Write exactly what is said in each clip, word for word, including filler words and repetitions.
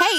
Hey,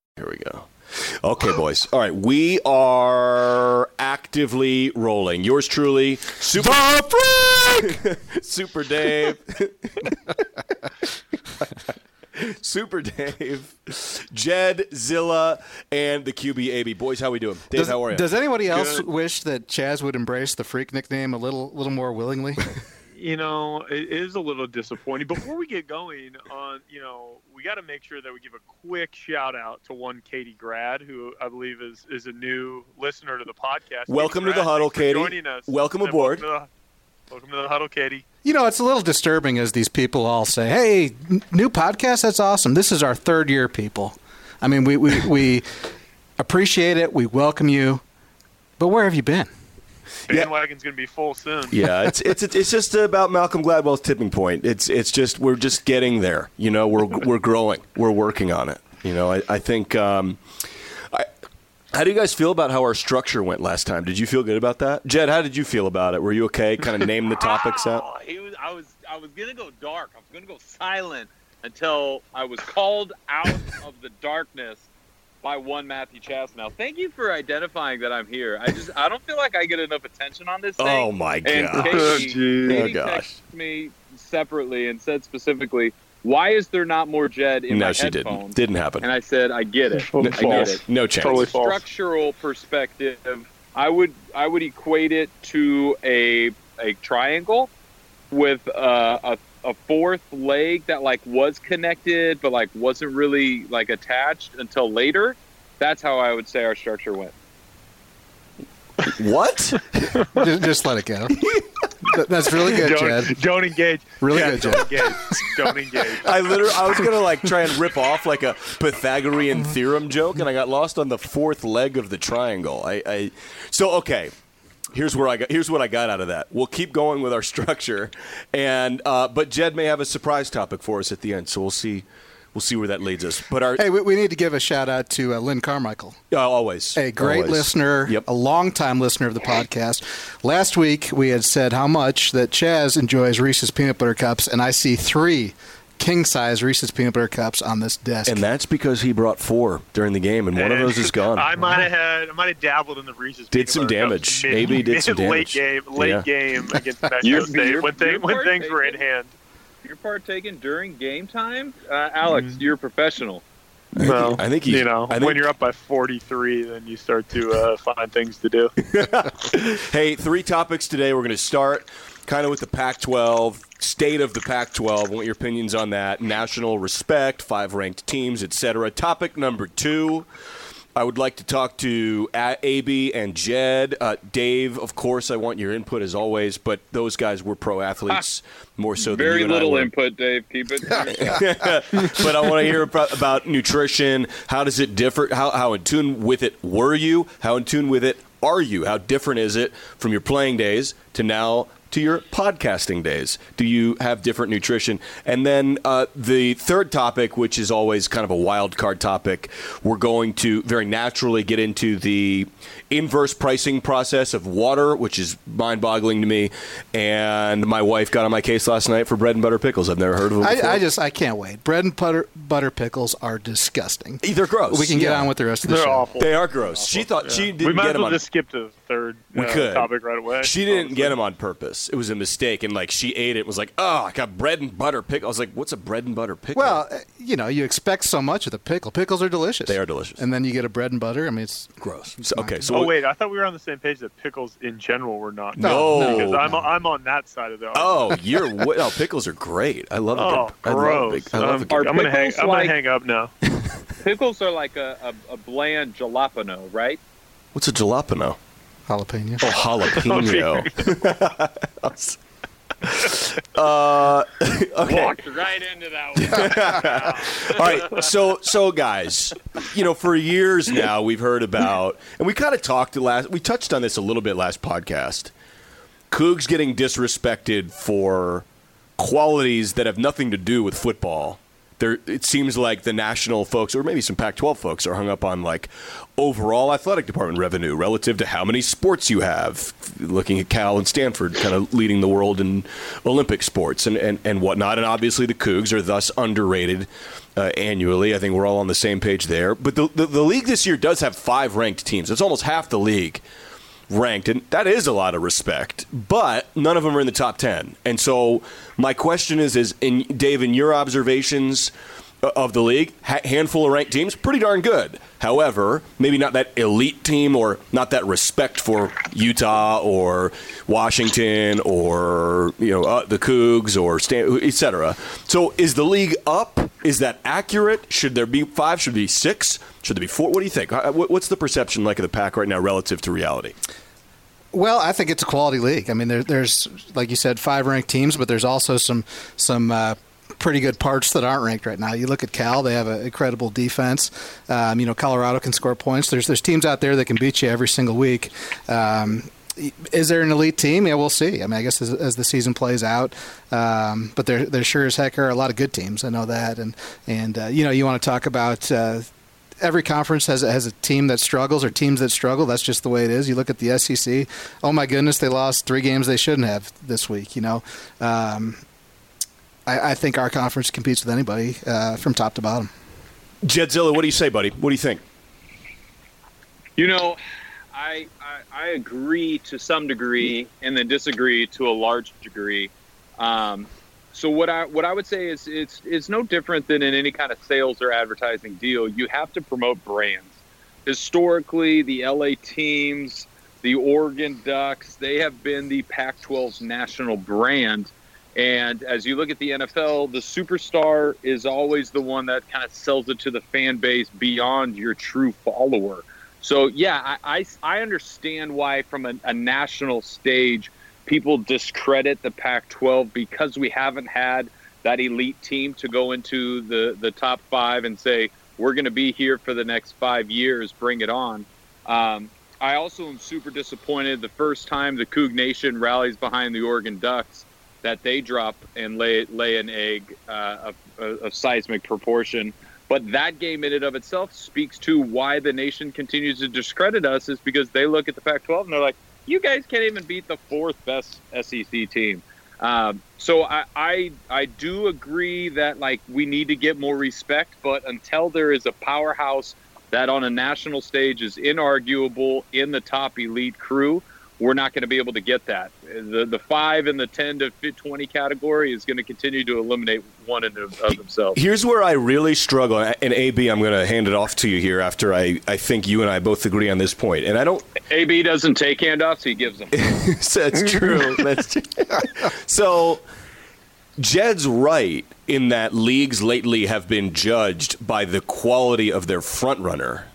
Here we go. Okay, boys. All right, we are actively rolling. Yours truly, Super Freak, Super Dave, Super Dave, Jed, Zilla, and the Q B A B. Boys, how we doing? Dave, does, how are you? Does anybody else Good. wish that Chaz would embrace the Freak nickname a little, little more willingly? You know, it is a little disappointing. Before we get going on, you know, we got to make sure that we give a quick shout out to one Katie Grad, who I believe is, is a new listener to the podcast. Welcome Katie to Grad, the huddle, Katie. Joining us. Welcome and aboard. Welcome to, the, welcome to the huddle, Katie. You know, it's a little disturbing as these people all say, "Hey, n- new podcast, that's awesome. This is our third year, people." I mean, we we, we appreciate it. We welcome you. But where have you been? Bandwagon's yeah. going to be full soon. Yeah, it's it's it's just about Malcolm Gladwell's tipping point. It's it's just we're just getting there. You know, we're we're growing. We're working on it. You know, I I think. Um, I, how do you guys feel about how our structure went last time? Did you feel good about that, Jed? How did you feel about it? Were you okay? Kind of name the topics out. Oh, it was, I was I was going to go dark. I was going to go silent until I was called out of the darkness by one Matthew Chastnell. Thank you for identifying that I'm here. I just I don't feel like I get enough attention on this thing. Oh my god! Katie, Katie oh, gosh. texted me separately and said specifically, "Why is there not more Jed in no, my headphones?" No, she didn't. Didn't happen. And I said, "I get it. Totally I false. get it. No chance." Totally false. Structural perspective, I would I would equate it to a a triangle with a, a a fourth leg that like was connected but like wasn't really like attached until later. That's how I would say our structure went. What? just, just let it go. That's really good, don't, Jed. Don't engage. Really yeah, good, don't Jed. Engage. Don't engage. I literally, I was gonna like try and rip off like a Pythagorean theorem joke, and I got lost on the fourth leg of the triangle. I, I so okay. Here's where I got. Here's what I got out of that. We'll keep going with our structure, and uh, but Jed may have a surprise topic for us at the end, so we'll see. We'll see where that leads us. But our hey, we, we need to give a shout out to uh, Lynn Carmichael. Oh, always a great always. listener, yep. a longtime listener of the podcast. Last week we had said how much that Chaz enjoys Reese's Peanut Butter Cups, and I see three king-size Reese's Peanut Butter Cups on this desk. And that's because he brought four during the game, and one and of those is gone. I might have had, I might have dabbled in the Reese's Peanut Butter Cups. Did some damage. Maybe did some damage. Late game, late yeah. game against Metro State when, they, when things were in hand. You're partaking during game time? Uh, Alex, mm-hmm. you're a professional. I well, think, I think you know, I think, when you're up by forty-three, then you start to uh, find things to do. Hey, three topics today. We're going to start kind of with the Pac twelve, state of the Pac twelve. I want your opinions on that. National respect, five ranked teams, et cetera. Topic number two, I would like to talk to A B and Jed. Uh, Dave, of course, I want your input as always, but those guys were pro athletes more so than you and I were. Very little input, Dave. Keep it. But I want to hear about, about nutrition. How does it differ? How, how in tune with it were you? How in tune with it are you? How different is it from your playing days to now to your podcasting days? Do you have different nutrition? And then uh, the third topic, which is always kind of a wild card topic, we're going to very naturally get into the inverse pricing process of water, which is mind-boggling to me. And my wife got on my case last night for bread and butter pickles. I've never heard of them before. I, I just, I can't wait. Bread and butter, butter pickles are disgusting. They're gross. We can get yeah. on with the rest of the They're show. Awful. They are gross. Awful. She thought yeah. she didn't get them. We might as well just skip to the third we uh, could. topic right away. She didn't Honestly. get them on purpose. It was a mistake, and like she ate it and was like, oh, I got bread and butter pickle. I was like, what's a bread and butter pickle? Well, you know, you expect so much of the pickle. Pickles are delicious. They are delicious. And then you get a bread and butter. I mean, it's gross. It's okay. So oh, wait. I thought we were on the same page that pickles in general were not. No. no because no. I'm, I'm on that side of the argument. Oh, you're – no, pickles are great. I love oh, – gross. I love, I love um, I'm going like, to hang up now. Pickles are like a, a, a bland jalapeno, right? What's a jalapeno? Jalapeno. Oh, jalapeno. uh, okay. Walked right into that one. All right. So, so guys, you know, for years now we've heard about, and we kind of talked last, we touched on this a little bit last podcast. Coug's getting disrespected for qualities that have nothing to do with football. There, it seems like the national folks, or maybe some Pac twelve folks, are hung up on like overall athletic department revenue relative to how many sports you have. Looking at Cal and Stanford, kind of leading the world in Olympic sports and, and, and whatnot. And obviously the Cougs are thus underrated uh, annually. I think we're all on the same page there. But the, the the league this year does have five ranked teams. That's almost half the league ranked, and that is a lot of respect, but none of them are in the top ten. And so my question is, is in Dave, in your observations of the league, ha- handful of ranked teams, pretty darn good. However, maybe not that elite team or not that respect for Utah or Washington or, you know, uh, the Cougs or Stan- et cetera. So is the league up? Is that accurate? Should there be five? Should there be six? Should there be four? What do you think? What's the perception like of the Pac right now relative to reality? Well, I think it's a quality league. I mean, there, there's, like you said, five ranked teams, but there's also some some uh, pretty good parts that aren't ranked right now. You look at Cal; they have an incredible defense. Um, you know, Colorado can score points. There's there's teams out there that can beat you every single week. Um, is there an elite team? Yeah, we'll see. I mean, I guess as, as the season plays out, um, but there there sure as heck are a lot of good teams. I know that, and and uh, you know, you want to talk about. Uh, Every conference has has a team that struggles or teams that struggle. That's just the way it is. You look at the S E C. Oh my goodness, they lost three games they shouldn't have this week. You know, um, I, I think our conference competes with anybody uh, from top to bottom. Jedzilla, what do you say, buddy? What do you think? You know, I, I I agree to some degree and then disagree to a large degree. Um, So what I what I would say is it's it's no different than in any kind of sales or advertising deal. You have to promote brands. Historically, the L A teams, the Oregon Ducks, they have been the Pac twelve's national brand. And as you look at the N F L, the superstar is always the one that kind of sells it to the fan base beyond your true follower. So, yeah, I, I, I understand why from a, a national stage, people discredit the Pac twelve because we haven't had that elite team to go into the, the top five and say, we're going to be here for the next five years, bring it on. Um, I also am super disappointed the first time the Coug Nation rallies behind the Oregon Ducks that they drop and lay lay an egg uh, of, of seismic proportion. But that game in and of itself speaks to why the nation continues to discredit us is because they look at the Pac twelve and they're like, you guys can't even beat the fourth best S E C team. Um, so I, I I do agree that, like, we need to get more respect, but until there is a powerhouse that on a national stage is inarguable in the top elite crew, we're not going to be able to get that. The the five and the ten to twenty category is going to continue to eliminate one of, of themselves. Here's where I really struggle, and A B, I'm going to hand it off to you here after I, I think you and I both agree on this point. And I don't. A B doesn't take handoffs; he gives them. That's true. That's true. So, Jed's right in that leagues lately have been judged by the quality of their front runner.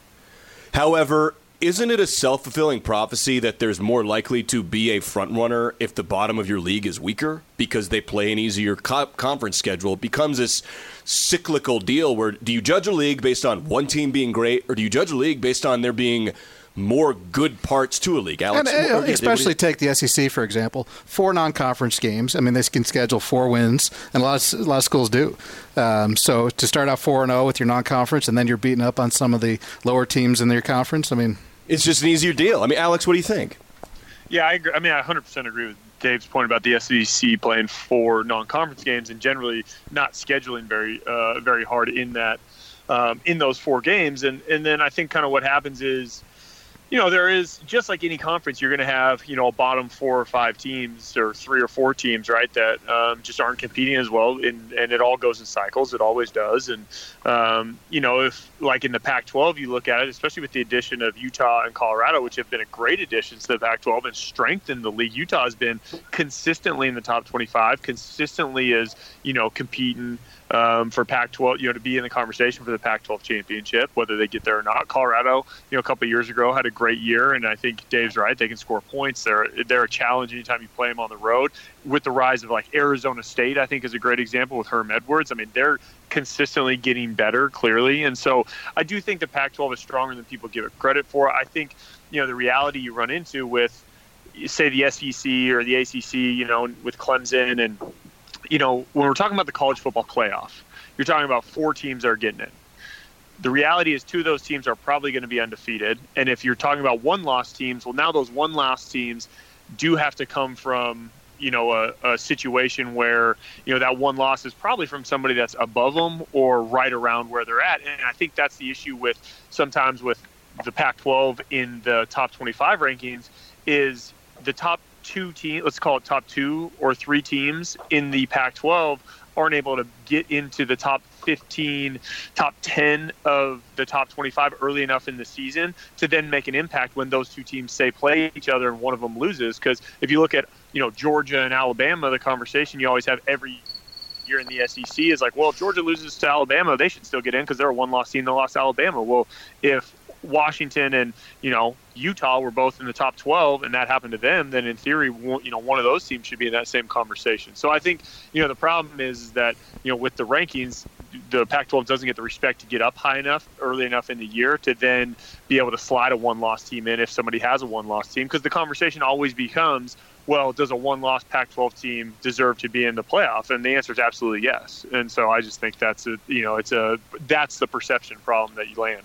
However, isn't it a self-fulfilling prophecy that there's more likely to be a front-runner if the bottom of your league is weaker because they play an easier co- conference schedule? It becomes this cyclical deal where, do you judge a league based on one team being great, or do you judge a league based on there being more good parts to a league? Alex, and, uh, especially take the S E C, for example. Four non-conference games. I mean, they can schedule four wins, and a lot of, a lot of schools do. Um, so to start out four and oh with your non-conference, and then you're beating up on some of the lower teams in their conference, I mean, it's just an easier deal. I mean, Alex, what do you think? Yeah, I agree. I mean, I one hundred percent agree with Dave's point about the S E C playing four non-conference games and generally not scheduling very, uh, very hard in that, um, in those four games. And and then I think kind of what happens is, you know, there is, just like any conference, you're going to have, you know, bottom four or five teams or three or four teams, right, that um, just aren't competing as well. And, and it all goes in cycles. It always does. And, um, you know, if like in the Pac twelve, you look at it, especially with the addition of Utah and Colorado, which have been a great addition to the Pac twelve and strengthened the league. Utah has been consistently in the top twenty-five, consistently as, you know, competing Um, for Pac twelve, you know, to be in the conversation for the Pac twelve championship, whether they get there or not. Colorado, you know, a couple of years ago had a great year, and I think Dave's right. They can score points. They're they're a challenge anytime you play them on the road. With the rise of like Arizona State, I think is a great example with Herm Edwards. I mean, they're consistently getting better, clearly, and so I do think the Pac twelve is stronger than people give it credit for. I think, you know, the reality you run into with, say, the S E C or the A C C, you know, with Clemson and, you know, when we're talking about the college football playoff, you're talking about four teams that are getting it. The reality is two of those teams are probably going to be undefeated. And if you're talking about one-loss teams, well, now those one-loss teams do have to come from, you know, a, a situation where, you know, that one loss is probably from somebody that's above them or right around where they're at. And I think that's the issue with sometimes with the Pac twelve in the top twenty-five rankings is the top two teams, let's call it top two or three teams in the Pac twelve aren't able to get into the top fifteen, top ten of the top twenty-five early enough in the season to then make an impact when those two teams, say, play each other and one of them loses. Because if you look at, you know, Georgia and Alabama, the conversation you always have every year in the S E C is like, well, if Georgia loses to Alabama, they should still get in because they're a one-loss team that lost to Alabama. Well, if Washington and, you know, Utah were both in the top twelve and that happened to them, then in theory, you know, one of those teams should be in that same conversation. So I think, you know, the problem is that, you know, with the rankings, the Pac twelve doesn't get the respect to get up high enough early enough in the year to then be able to slide a one-loss team in if somebody has a one-loss team, because the conversation always becomes, well, does a one-loss Pac twelve team deserve to be in the playoff? And the answer is absolutely yes. And so I just think that's a, you know, it's a, that's the perception problem that you land.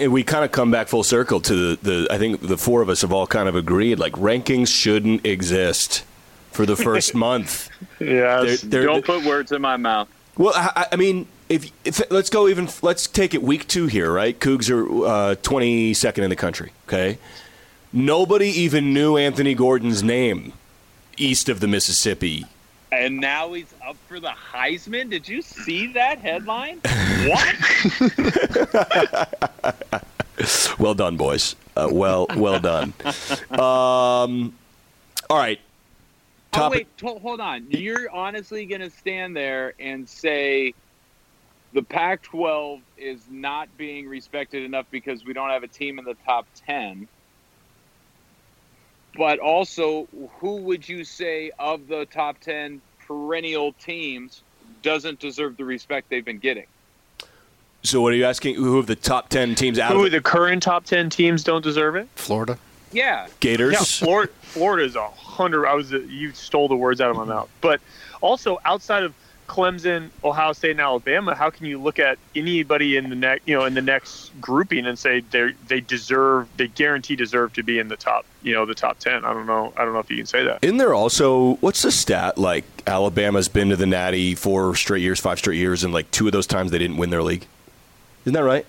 We kind of come back full circle to the, the, I think the four of us have all kind of agreed, like, rankings shouldn't exist for the first month. Yeah, don't put words in my mouth. Well, I, I mean, if, if let's go even, let's take it week two here, right? Cougs are uh, twenty-second in the country, okay? Nobody even knew Anthony Gordon's name east of the Mississippi. And now he's up for the Heisman? Did you see that headline? What? Well done, boys. Uh, well well done. Um, all right. Top oh, wait. T- hold on. You're honestly going to stand there and say the Pac twelve is not being respected enough because we don't have a team in the top ten. But also, who would you say of the top ten perennial teams doesn't deserve the respect they've been getting? So what are you asking? Who of the top ten teams out who of the current top ten teams don't deserve it? Florida. Yeah. Gators. Yeah, Florida, Florida is a hundred. I was, you stole the words out of my mouth. But also outside of Clemson, Ohio State, and Alabama, how can you look at anybody in the next, you know, in the next grouping and say they they deserve, they guarantee deserve to be in the top, you know, the top ten? I don't know. I don't know if you can say that. Isn't there also, what's the stat? Like Alabama's been to the Natty four straight years, five straight years, and like two of those times they didn't win their league. Isn't that right?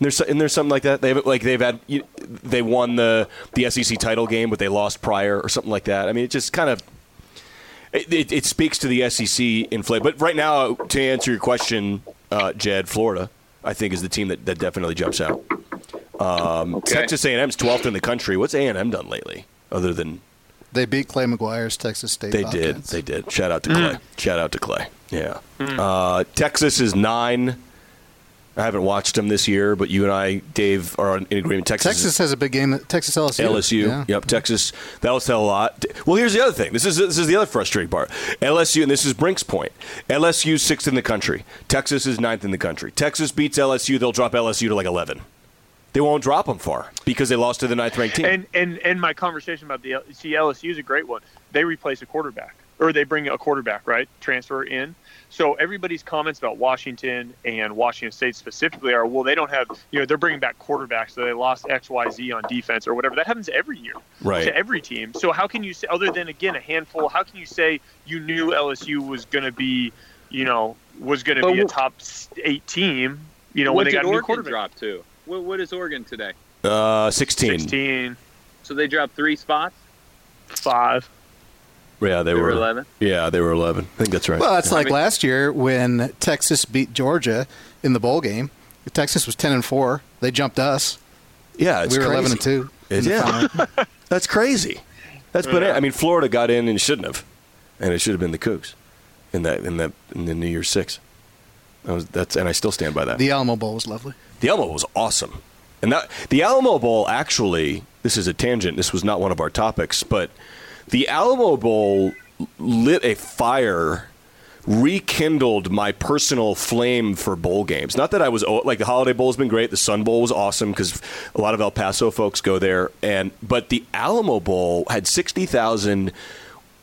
There's and there's something like that. They've like they've had they won the the S E C title game, but they lost prior or something like that. I mean, it just kind of it, it, it speaks to the S E C inflate. But right now, to answer your question, uh, Jed, Florida, I think is the team that, that definitely jumps out. Um, okay. Texas A and M's twelfth in the country. What's A and M done lately, other than they beat Clay McGuire's Texas State? They Falcons. did. They did. Shout out to Clay. Mm. Shout out to Clay. Yeah. Mm. Uh, Texas is nine. I haven't watched them this year, but you and I, Dave, are in agreement. Texas Texas has a big game. Texas L S U. L S U. Yeah. Yep. Texas. That'll tell a lot. Well, here's the other thing. This is this is the other frustrating part. L S U, and this is Brink's point. L S U's sixth in the country. Texas is ninth in the country. Texas beats L S U. They'll drop L S U to like eleven. They won't drop them far because they lost to the ninth ranked team. And and and my conversation about the see L S U is a great one. They replace a quarterback, or they bring a quarterback, right? Transfer in. So everybody's comments about Washington and Washington State specifically are, well, they don't have, you know, they're bringing back quarterbacks, so they lost X, Y, Z on defense or whatever. That happens every year right. to every team. So how can you say, other than, again, a handful, how can you say you knew L S U was going to be, you know, was going to be a top eight team, you know, when they got a new quarterback? What did Oregon drop to? What, what is Oregon today? Uh, sixteen. sixteen. So they dropped three spots? Five. Yeah, they, they were, were eleven. Yeah, they were eleven. I think that's right. Well, that's yeah. like I mean, last year when Texas beat Georgia in the bowl game. Texas was ten and four. They jumped us. Yeah, it's we were crazy. eleven and two. It's, yeah, that's crazy. That's but yeah. I mean, Florida got in and shouldn't have, and it should have been the Cougs in that in that in the New Year's Six. That was, that's and I still stand by that. The Alamo Bowl was lovely. The Alamo Bowl was awesome, and that the Alamo Bowl actually. This is a tangent. This was not one of our topics, but. The Alamo Bowl lit a fire, rekindled my personal flame for bowl games. Not that I was like the Holiday Bowl has been great, the Sun Bowl was awesome because a lot of El Paso folks go there, and but the Alamo Bowl had sixty thousand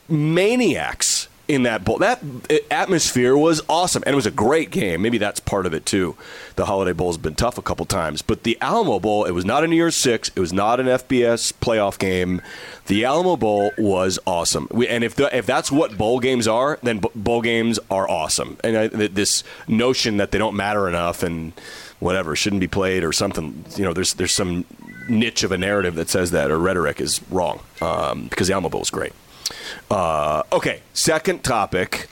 maniacs in that bowl. That atmosphere was awesome, and it was a great game. Maybe that's part of it too. The Holiday Bowl has been tough a couple times, but the Alamo Bowl, it was not a New Year's Six, it was not an F B S playoff game. The Alamo Bowl was awesome, we, and if the, if that's what bowl games are, then bowl games are awesome. And I, this notion that they don't matter enough and whatever shouldn't be played or something, you know, there's there's some niche of a narrative that says that or rhetoric is wrong um, because the Alamo Bowl is great. Uh, okay, second topic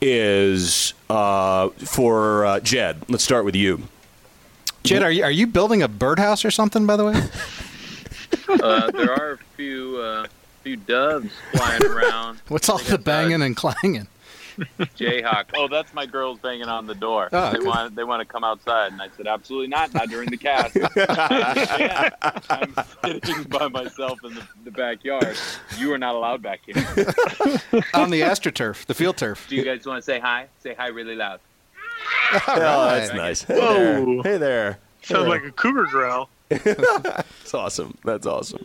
is uh, for uh, Jed. Let's start with you. Jed, are you, are you building a birdhouse or something, by the way? uh, there are a few uh, few doves flying around. What's all the banging and clanging? Jayhawk. Oh, that's my girls banging on the door. Oh, they good. want they want to come outside, and I said, absolutely not, not during the cast. yeah, I'm sitting by myself in the, the backyard. You are not allowed back here. On the AstroTurf, the field turf. Do you guys want to say hi? Say hi really loud. Oh, that's right. Nice. Hey Whoa. There. Hey there. Sounds hey. like a cougar growl. That's awesome. That's awesome.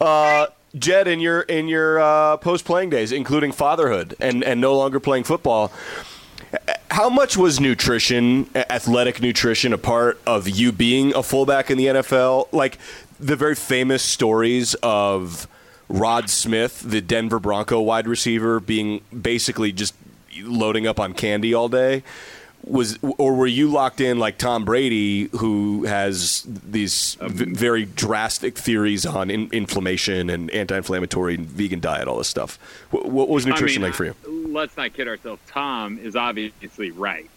Uh, Jed, in your in your uh, post-playing days, including fatherhood and, and no longer playing football, how much was nutrition, athletic nutrition, a part of you being a fullback in the N F L? Like the very famous stories of Rod Smith, the Denver Bronco wide receiver, being basically just loading up on candy all day. Was or were you locked in like Tom Brady, who has these um, v- very drastic theories on in- inflammation and anti-inflammatory and vegan diet, all this stuff? What, what was nutrition I mean, like for you? Let's not kid ourselves. Tom is obviously right,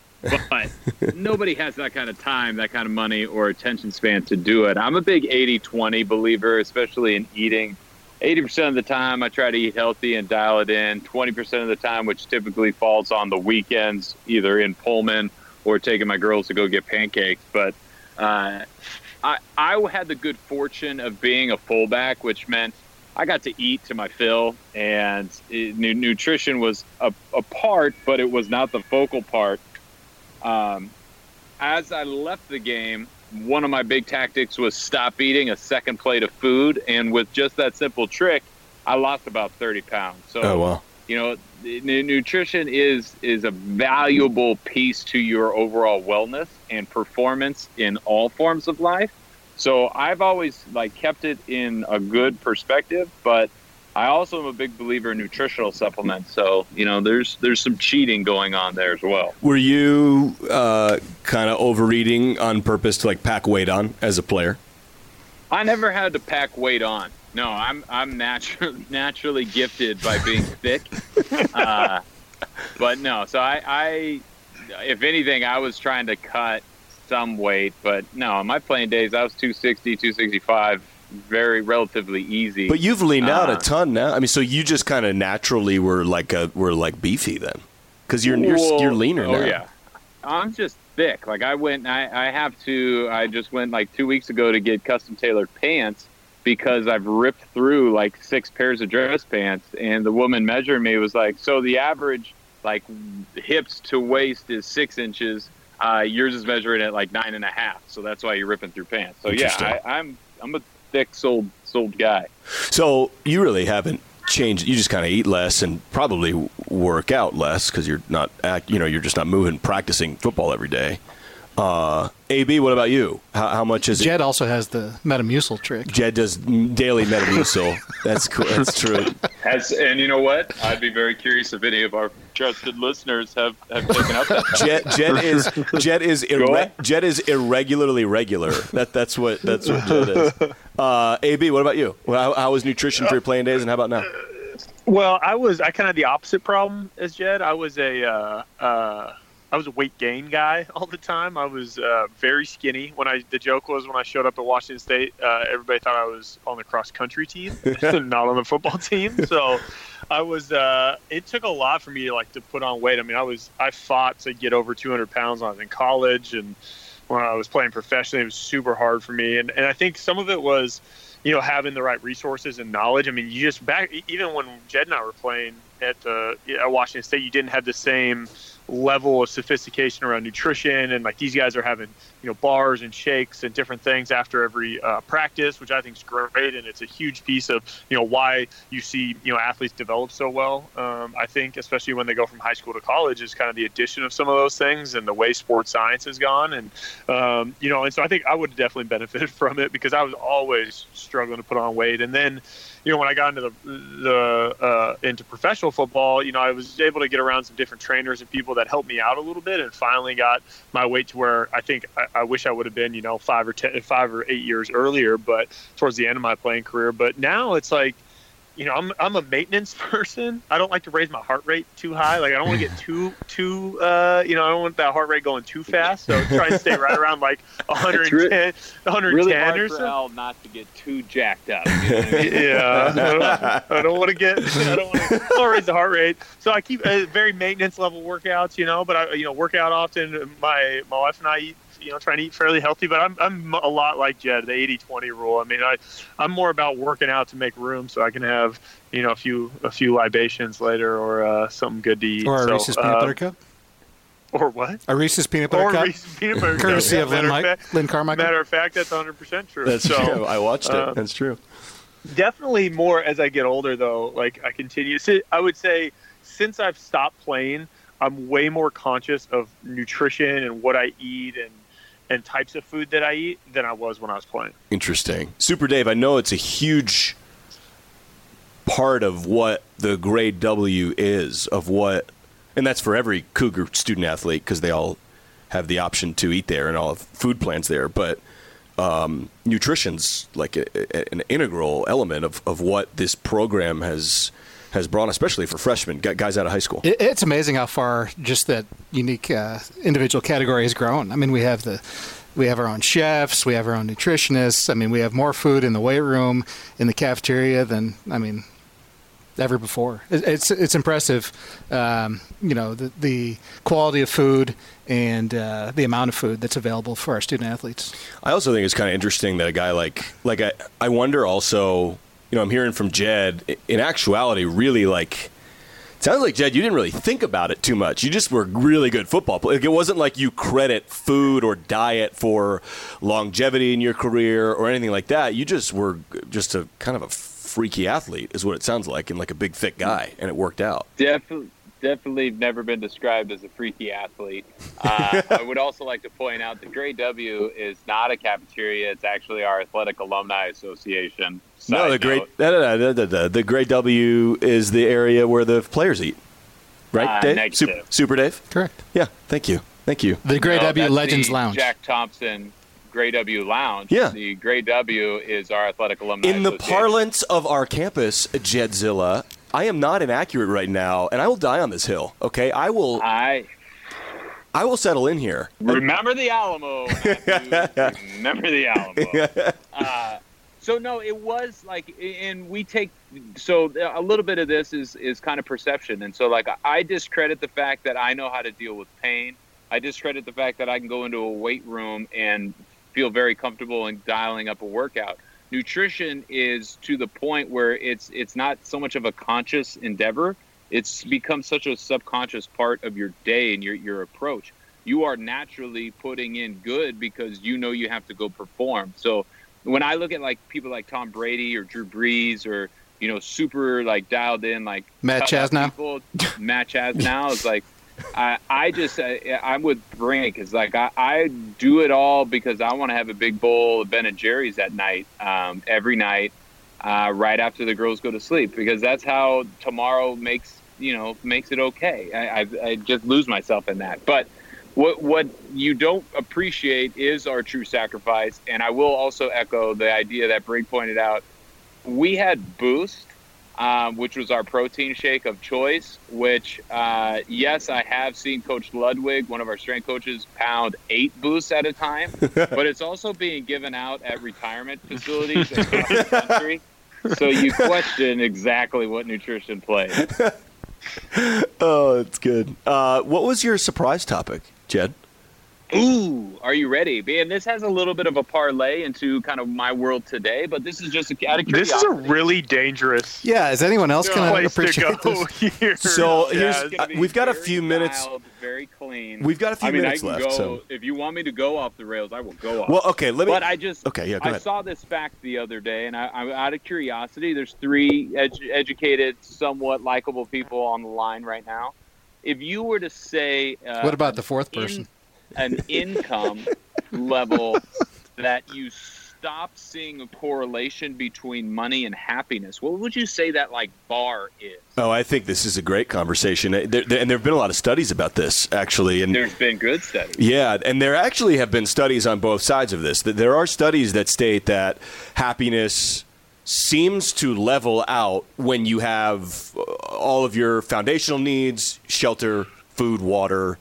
but nobody has that kind of time, that kind of money, or attention span to do it. I'm a big eighty twenty believer, especially in eating. eighty percent of the time, I try to eat healthy and dial it in. twenty percent of the time, which typically falls on the weekends, either in Pullman or taking my girls to go get pancakes. But uh, I, I had the good fortune of being a fullback, which meant I got to eat to my fill. And it, nu- nutrition was a, a part, but it was not the focal part. Um, as I left the game, one of my big tactics was stop eating a second plate of food. And with just that simple trick, I lost about thirty pounds. So oh, wow. you know, nutrition is is a valuable piece to your overall wellness and performance in all forms of life. So I've always like kept it in a good perspective, but I also am a big believer in nutritional supplements. So, you know, there's there's some cheating going on there as well. Were you uh, kind of overeating on purpose to like pack weight on as a player? I never had to pack weight on. No, I'm I'm naturally naturally gifted by being thick. Uh, but no, so I, I, if anything, I was trying to cut some weight. But no, on my playing days, I was two sixty, two sixty-five very relatively easy. But you've leaned uh, out a ton now. I mean, so you just kind of naturally were like a were like beefy then, because you're, well, you're you're leaner oh, now. Yeah, I'm just thick. Like I went, I, I have to. I just went like two weeks ago to get custom tailored pants, because I've ripped through like six pairs of dress pants, and the woman measuring me was like, so the average like hips to waist is six inches. Uh, yours is measuring at like nine and a half. So that's why you're ripping through pants. So yeah, I, I'm, I'm a thick sold, sold guy. So you really haven't changed. You just kind of eat less and probably work out less, 'cause you're not act, you know, you're just not moving, practicing football every day. Uh, A B, what about you? How, how much is Jed it? Jed also has the Metamucil trick. Jed does daily Metamucil. That's cool. That's true. As, and you know what? I'd be very curious if any of our trusted listeners have, have taken up that. Jed, Jed is Jed is irre- Jed is irregularly regular. That that's what that's what Jed is. Uh, A B, what about you? How, how was nutrition for your playing days, and how about now? Well, I was I kind of had the opposite problem as Jed. I was a. Uh, uh, I was a weight gain guy all the time. I was uh, very skinny. When I the joke was when I showed up at Washington State, uh, everybody thought I was on the cross country team, not on the football team. So, I was. Uh, it took a lot for me to like to put on weight. I mean, I was. I fought to get over two hundred pounds when I was in college, and when I was playing professionally, it was super hard for me. And and I think some of it was, you know, having the right resources and knowledge. I mean, you just back even when Jed and I were playing at the at Washington State, you didn't have the same level of sophistication around nutrition, and like these guys are having, you know, bars and shakes and different things after every uh, practice, which I think is great, and it's a huge piece of, you know, why you see, you know, athletes develop so well. Um, I think especially when they go from high school to college is kind of the addition of some of those things and the way sports science has gone, and um, you know, and so I think I would definitely benefit from it, because I was always struggling to put on weight. And then, you know, when I got into the, the uh, into professional football, you know, I was able to get around some different trainers and people that helped me out a little bit, and finally got my weight to where I think I, I wish I would have been, you know, five or ten, five or eight years earlier, but towards the end of my playing career. But now it's like, you know, I'm I'm a maintenance person. I don't like to raise my heart rate too high. Like I don't want to get too too. Uh, you know, I don't want that heart rate going too fast. So try to stay right around like one hundred ten, one hundred ten really hard or so. For Al not to get too jacked up. You know what I mean? Yeah, I don't, don't want to get. I don't want to raise the heart rate. So I keep uh, very maintenance level workouts. You know, but I you know work out often. My my wife and I eat. You know, trying to eat fairly healthy, but I'm I'm a lot like Jed, the eighty twenty rule. I mean, I I'm more about working out to make room so I can have, you know, a few a few libations later, or uh, something good to eat. Or a so, Reese's uh, peanut butter cup. Or what? A Reese's peanut butter or cup. Or Reese's peanut butter cup. Courtesy yeah, of Lynn, fact, Lynn Carmichael. Matter of fact, that's one hundred percent true. That's so, true. I watched uh, it. That's true. Definitely more as I get older, though. Like I continue. So I would say since I've stopped playing, I'm way more conscious of nutrition and what I eat and and types of food that I eat than I was when I was playing. Interesting. Super Dave, I know it's a huge part of what the grade W is, of what, and that's for every Cougar student athlete, because they all have the option to eat there and all have food plans there, but um, nutrition's like a, a, an integral element of, of what this program has has brought, especially for freshmen, guys out of high school. It's amazing how far just that unique uh, individual category has grown. I mean, we have the, we have our own chefs, we have our own nutritionists. I mean, we have more food in the weight room, in the cafeteria than, I mean, ever before. It's it's impressive, um, you know, the, the quality of food and uh, the amount of food that's available for our student athletes. I also think it's kind of interesting that a guy like, like I, I wonder also, you know, I'm hearing from Jed, in actuality, really, like, it sounds like, Jed, you didn't really think about it too much. You just were really good football player. Like, it wasn't like you credit food or diet for longevity in your career or anything like that. You just were just a kind of a freaky athlete is what it sounds like, and like a big, thick guy, and it worked out. Definitely. Definitely never been described as a freaky athlete. Uh, I would also like to point out that Gray W is not a cafeteria. It's actually our Athletic Alumni Association. No, the Gray, no, no, no, no, no, the Gray W is the area where the players eat. Right, uh, Dave? Super, Super Dave? Correct. Yeah, thank you. Thank you. The Gray no, W Legends the Lounge. Jack Thompson Gray W Lounge. Yeah. The Gray W is our Athletic Alumni Association. In the parlance of our campus, Jedzilla, I am not inaccurate right now, and I will die on this hill. Okay, I will. I. I will settle in here. Remember the Alamo. Remember the Alamo. Uh, so no, it was like, and we take. So a little bit of this is is kind of perception, and so like I discredit the fact that I know how to deal with pain. I discredit the fact that I can go into a weight room and feel very comfortable in dialing up a workout. Nutrition is to the point where it's it's not so much of a conscious endeavor. It's become such a subconscious part of your day and your, your approach. You are naturally putting in good because you know you have to go perform. So when I look at like people like Tom Brady or Drew Brees or, you know, super like dialed in like Matt Chastnell, Matt Chastnell is like, I, I just I, I would bring it because like I, I do it all because I want to have a big bowl of Ben and Jerry's at night, um, every night, uh, right after the girls go to sleep, because that's how tomorrow makes you know makes it okay. I, I, I just lose myself in that. But what what you don't appreciate is our true sacrifice. And I will also echo the idea that Brigg pointed out. We had Boost. Um, which was our protein shake of choice, which, uh, yes, I have seen Coach Ludwig, one of our strength coaches, pound eight Boosts at a time, but it's also being given out at retirement facilities across the country. So you question exactly what nutrition plays. Oh, that's good. Uh, what was your surprise topic, Jed? Ooh, are you ready? And this has a little bit of a parlay into kind of my world today, but this is just a category. This is a really dangerous. Yeah, is anyone else going to appreciate this? Here. So yeah, here's, uh, we've got a few minutes. Mild, very clean. We've got a few I mean, minutes I can left. Go, so. If you want me to go off the rails, I will go off. Well, okay, let me. But I just. Okay, yeah, go I ahead. Saw this fact the other day, and I, I, out of curiosity, there's three edu- educated, somewhat likable people on the line right now. If you were to say, uh, what about the fourth person? In, an income level that you stop seeing a correlation between money and happiness, what would you say that like bar is? Oh, I think this is a great conversation. There, there, and there have been a lot of studies about this, actually. And there's been good studies. Yeah, and there actually have been studies on both sides of this. There are studies that state that happiness seems to level out when you have all of your foundational needs, shelter, food, water,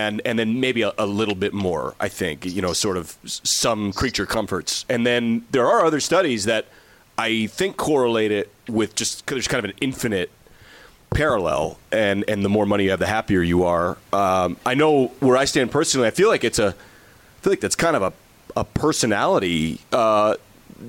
And and then maybe a, a little bit more, I think, you know, sort of some creature comforts. And then there are other studies that I think correlate it with just, there's kind of an infinite parallel. And, and the more money you have, the happier you are. Um, I know where I stand personally, I feel like it's a, I feel like that's kind of a, a personality uh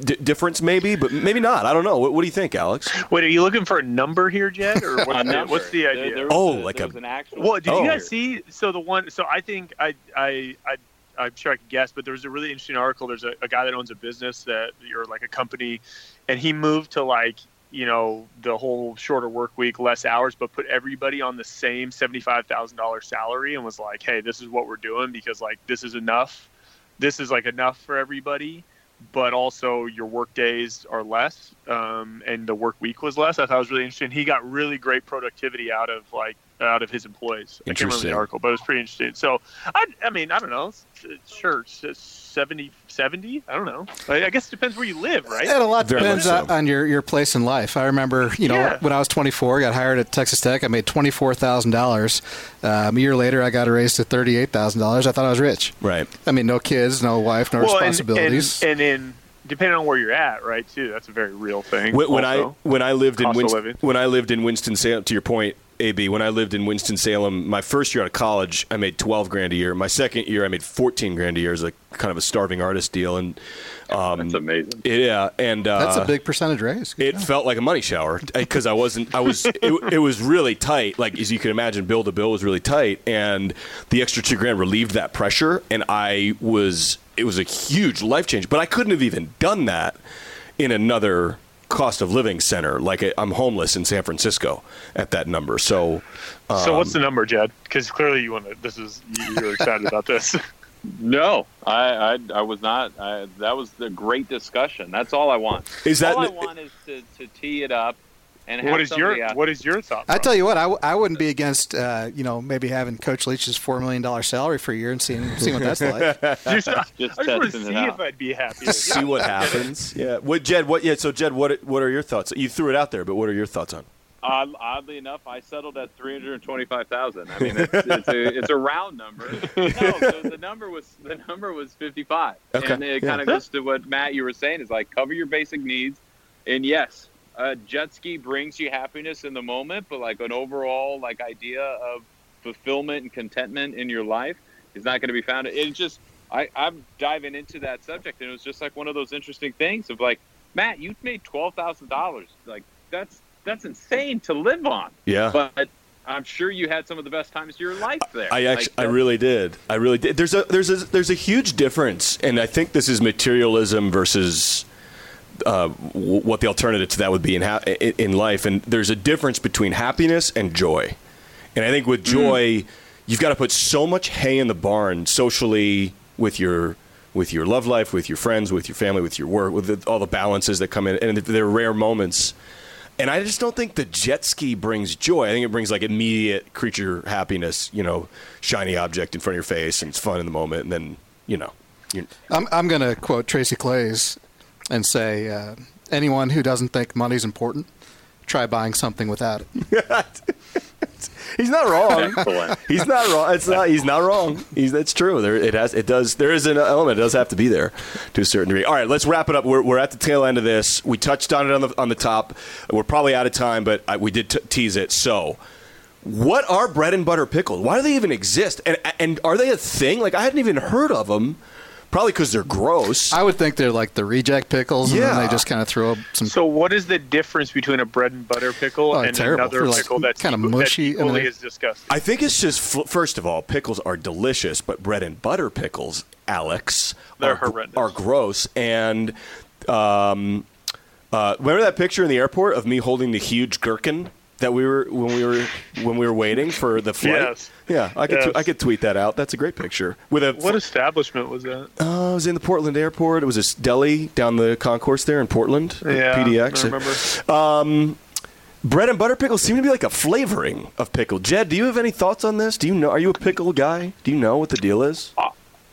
D- difference maybe, but maybe not. I don't know. What, what do you think, Alex? Wait, are you looking for a number here, Jed? Or what, what's the idea? There, there oh, a, like a, an actual. Well, did oh. you guys see? So the one. So I think I, I, I, I'm sure I could guess, but there was a really interesting article. There's a, a guy that owns a business that, or like a company, and he moved to like, you know, the whole shorter work week, less hours, but put everybody on the same seventy-five thousand dollars salary and was like, hey, this is what we're doing because like this is enough. This is like enough for everybody. But also your work days are less, um, and the work week was less. I thought it was really interesting. He got really great productivity out of like out of his employees. I can't remember the article, but it was pretty interesting. So, I, I mean, I don't know. Sure, seventy, seventy? I don't know. I guess it depends where you live, right? And a lot depends on, on your, your place in life. I remember, you know, yeah. when I was twenty-four, I got hired at Texas Tech. I made twenty-four thousand dollars. Um, a year later, I got a raise to thirty-eight thousand dollars. I thought I was rich. Right. I mean, no kids, no wife, no well, responsibilities. And, and, and in... depending on where you're at, right? Too, that's a very real thing. When, when I when I lived in Winston, when I lived in Winston-Salem, to your point, A B, when I lived in Winston-Salem, my first year out of college, I made twelve grand a year. My second year, I made fourteen grand a year as a kind of a starving artist deal, and um, that's amazing. Yeah, and uh, that's a big percentage raise. Good it job. Felt like a money shower because I wasn't. I was. it, it was really tight. Like as you can imagine, bill to bill was really tight, and the extra two grand relieved that pressure, and I was. It was a huge life change, but I couldn't have even done that in another cost of living center. Like I'm homeless in San Francisco at that number. So, um, so what's the number, Jed? Because clearly you want to. This is you're excited about this. No, I, I, I was not. I, that was a great discussion. That's all I want. Is that all I want is to, to tee it up. And what is your out. What is your thought? I tell you what, I, w- I wouldn't be against uh, you know maybe having Coach Leach's four million dollar salary for a year and seeing seeing what that's like. just, I just want to see out. If I'd be happy. See what happens. Yeah. What Jed? What? Yeah. So Jed, what what are your thoughts? You threw it out there, but what are your thoughts on? Uh, oddly enough, I settled at three hundred twenty-five thousand. I mean, it's, it's a it's a round number. No, so the number was the number was fifty-five, okay. And it yeah. kind of goes to what Matt you were saying is like cover your basic needs, and yes. Uh, jet ski brings you happiness in the moment, but like an overall like idea of fulfillment and contentment in your life is not going to be found. It's just I, I'm diving into that subject, and it was just like one of those interesting things of like, Matt, you've made twelve thousand dollars. Like that's that's insane to live on. Yeah, but I'm sure you had some of the best times of your life there. I actually, like, I really did. I really did. There's a there's a there's a huge difference, and I think this is materialism versus. Uh, what the alternative to that would be in ha- in life. And there's a difference between happiness and joy. And I think with joy, mm-hmm. you've got to put so much hay in the barn socially with your with your love life, with your friends, with your family, with your work, with the, all the balances that come in. And they're rare moments. And I just don't think the jet ski brings joy. I think it brings like immediate creature happiness, you know, shiny object in front of your face and it's fun in the moment. And then, you know. You're... I'm I'm going to quote Tracy Clay's. And say, uh, anyone who doesn't think money's important, try buying something without it. He's not wrong. He's not wrong. It's not. He's not wrong. He's, that's true. There, it has. It does. There is an element. It does have to be there to a certain degree. All right, let's wrap it up. We're we're at the tail end of this. We touched on it on the on the top. We're probably out of time, but I, we did t- tease it. So. What are bread and butter pickles? Why do they even exist? And and are they a thing? Like I hadn't even heard of them. Probably because they're gross. I would think they're like the reject pickles, and yeah. then they just kind of throw up some. So, what is the difference between a bread and butter pickle oh, and terrible. Another like pickle that's kind of mushy? That equally is disgusting. I think it's just first of all, pickles are delicious, but bread and butter pickles, Alex, they're are, horrendous. Are gross. And um, uh, remember that picture in the airport of me holding the huge gherkin that we were when we were when we were waiting for the flight. Yes. Yeah, I could yes. t- I could tweet that out. That's a great picture. With a what establishment was that? Uh, it was in the Portland airport. It was a deli down the concourse there in Portland. Yeah, P D X. I remember. Um, bread and butter pickles seem to be like a flavoring of pickle. Jed, do you have any thoughts on this? Do you know? Are you a pickle guy? Do you know what the deal is?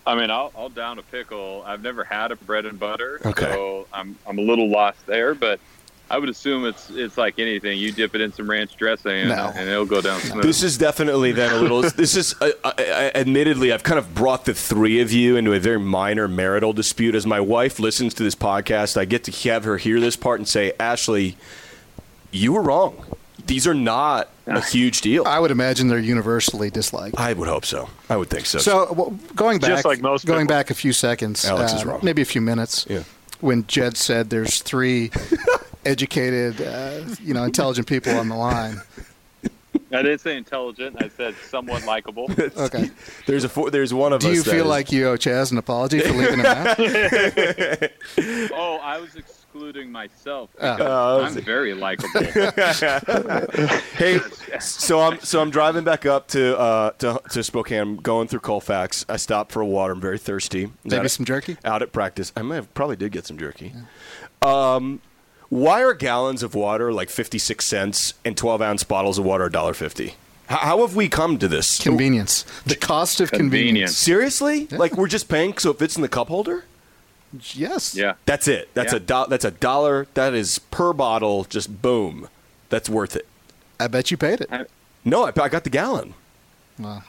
I mean, I'll, I'll down a pickle. I've never had a bread and butter, okay. so I'm I'm a little lost there, but. I would assume it's it's like anything. You dip it in some ranch dressing, and, no. and it'll go down smooth. This is definitely then a little. This is I, I, I, admittedly, I've kind of brought the three of you into a very minor marital dispute. As my wife listens to this podcast, I get to have her hear this part and say, "Ashley, you were wrong. These are not a huge deal." I would imagine they're universally disliked. I would hope so. I would think so. So well, going back, just like most going people. Back a few seconds, Alex uh, is wrong. Maybe a few minutes. Yeah. When Jed said, "There's three." Educated, uh, you know, intelligent people on the line. I didn't say intelligent. I said somewhat likable. Okay. There's a four, there's one of Do us. Do you feel is... like you owe Chaz an apology for leaving him out? Oh, I was excluding myself. Because uh, I'm very likable. Hey, so I'm so I'm driving back up to uh to, to Spokane. I'm going through Colfax. I stopped for a water. I'm very thirsty. Maybe some at, jerky? Out at practice. I might have probably did get some jerky. Yeah. Um. Why are gallons of water like fifty-six cents and twelve-ounce bottles of water one dollar fifty? H- how have we come to this? Convenience. The cost of convenience. convenience. Seriously? Yeah. Like we're just paying so it fits in the cup holder? Yes. Yeah. That's it. That's yeah. a do- That's a dollar. That is per bottle. Just boom. That's worth it. I bet you paid it. I, no, I, I got the gallon. Wow.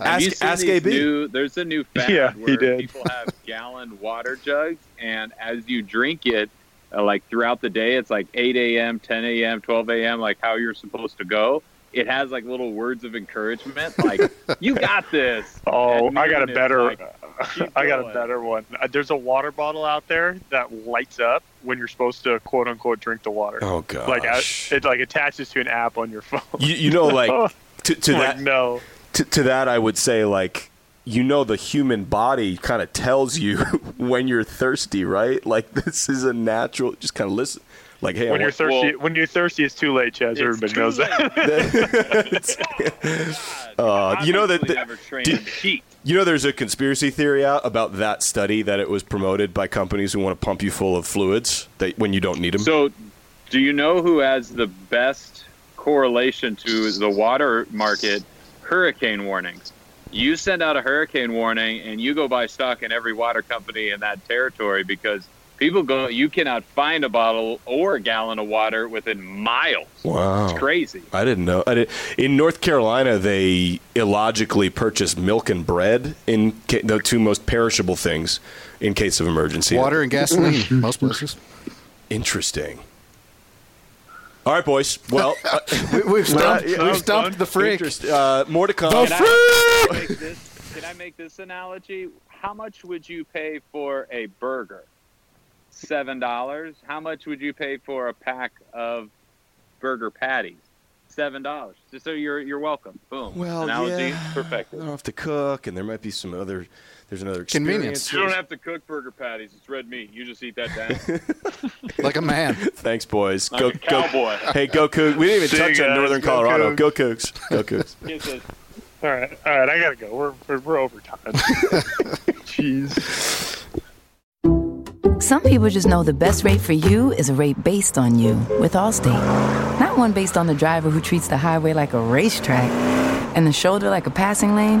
Ask, ask A B. New, there's a new fad yeah, where people have gallon water jugs, and as you drink it, Uh, like throughout the day, it's like eight a.m., ten a.m., twelve a.m., like how you're supposed to go. It has like little words of encouragement, like, you got this. Oh, I got a better like, I got a better one. There's a water bottle out there that lights up when you're supposed to, quote unquote, drink the water. Oh, gosh. Like, it like attaches to an app on your phone. You, you know, like, to, to like, that, no. to, to that, I would say, like, you know, the human body kind of tells you when you're thirsty, right? Like this is a natural, just kind of listen, Like, hey, when I you're want, thirsty, well, when you're thirsty, it's too late, Chaz. Everybody knows late. that. uh, you know that. that did, you know, there's a conspiracy theory out about that study that it was promoted by companies who want to pump you full of fluids that when you don't need them. So, do you know who has the best correlation to the water market? Hurricane warnings. You send out a hurricane warning, and you go buy stock in every water company in that territory because. People go, you cannot find a bottle or a gallon of water within miles. Wow. It's crazy. I didn't know. I did. In North Carolina, they illogically purchase milk and bread, in ca- the two most perishable things in case of emergency. Water and gasoline, most places. Interesting. All right, boys. Well, uh, we, we've stumped, well, we've stumped the freak. Uh, more to come. The can, freak! I, can, I this, can I make this analogy? How much would you pay for a burger? Seven dollars. How much would you pay for a pack of burger patties? Seven dollars. So you're you're welcome. Boom. Well, analogy yeah. Perfected. I don't have to cook, and there might be some other. There's another convenience. You don't have to cook burger patties. It's red meat. You just eat that down. Like a man. Thanks, boys. Like go, a cowboy. Go, hey, go Cougs. We didn't even See touch on Northern go Colorado. Cougs. Go Cougs. Go Cougs. all right, all right. I gotta go. We're we're, we're over time. Jeez. Some people just know the best rate for you is a rate based on you with Allstate. Not one based on the driver who treats the highway like a racetrack and the shoulder like a passing lane.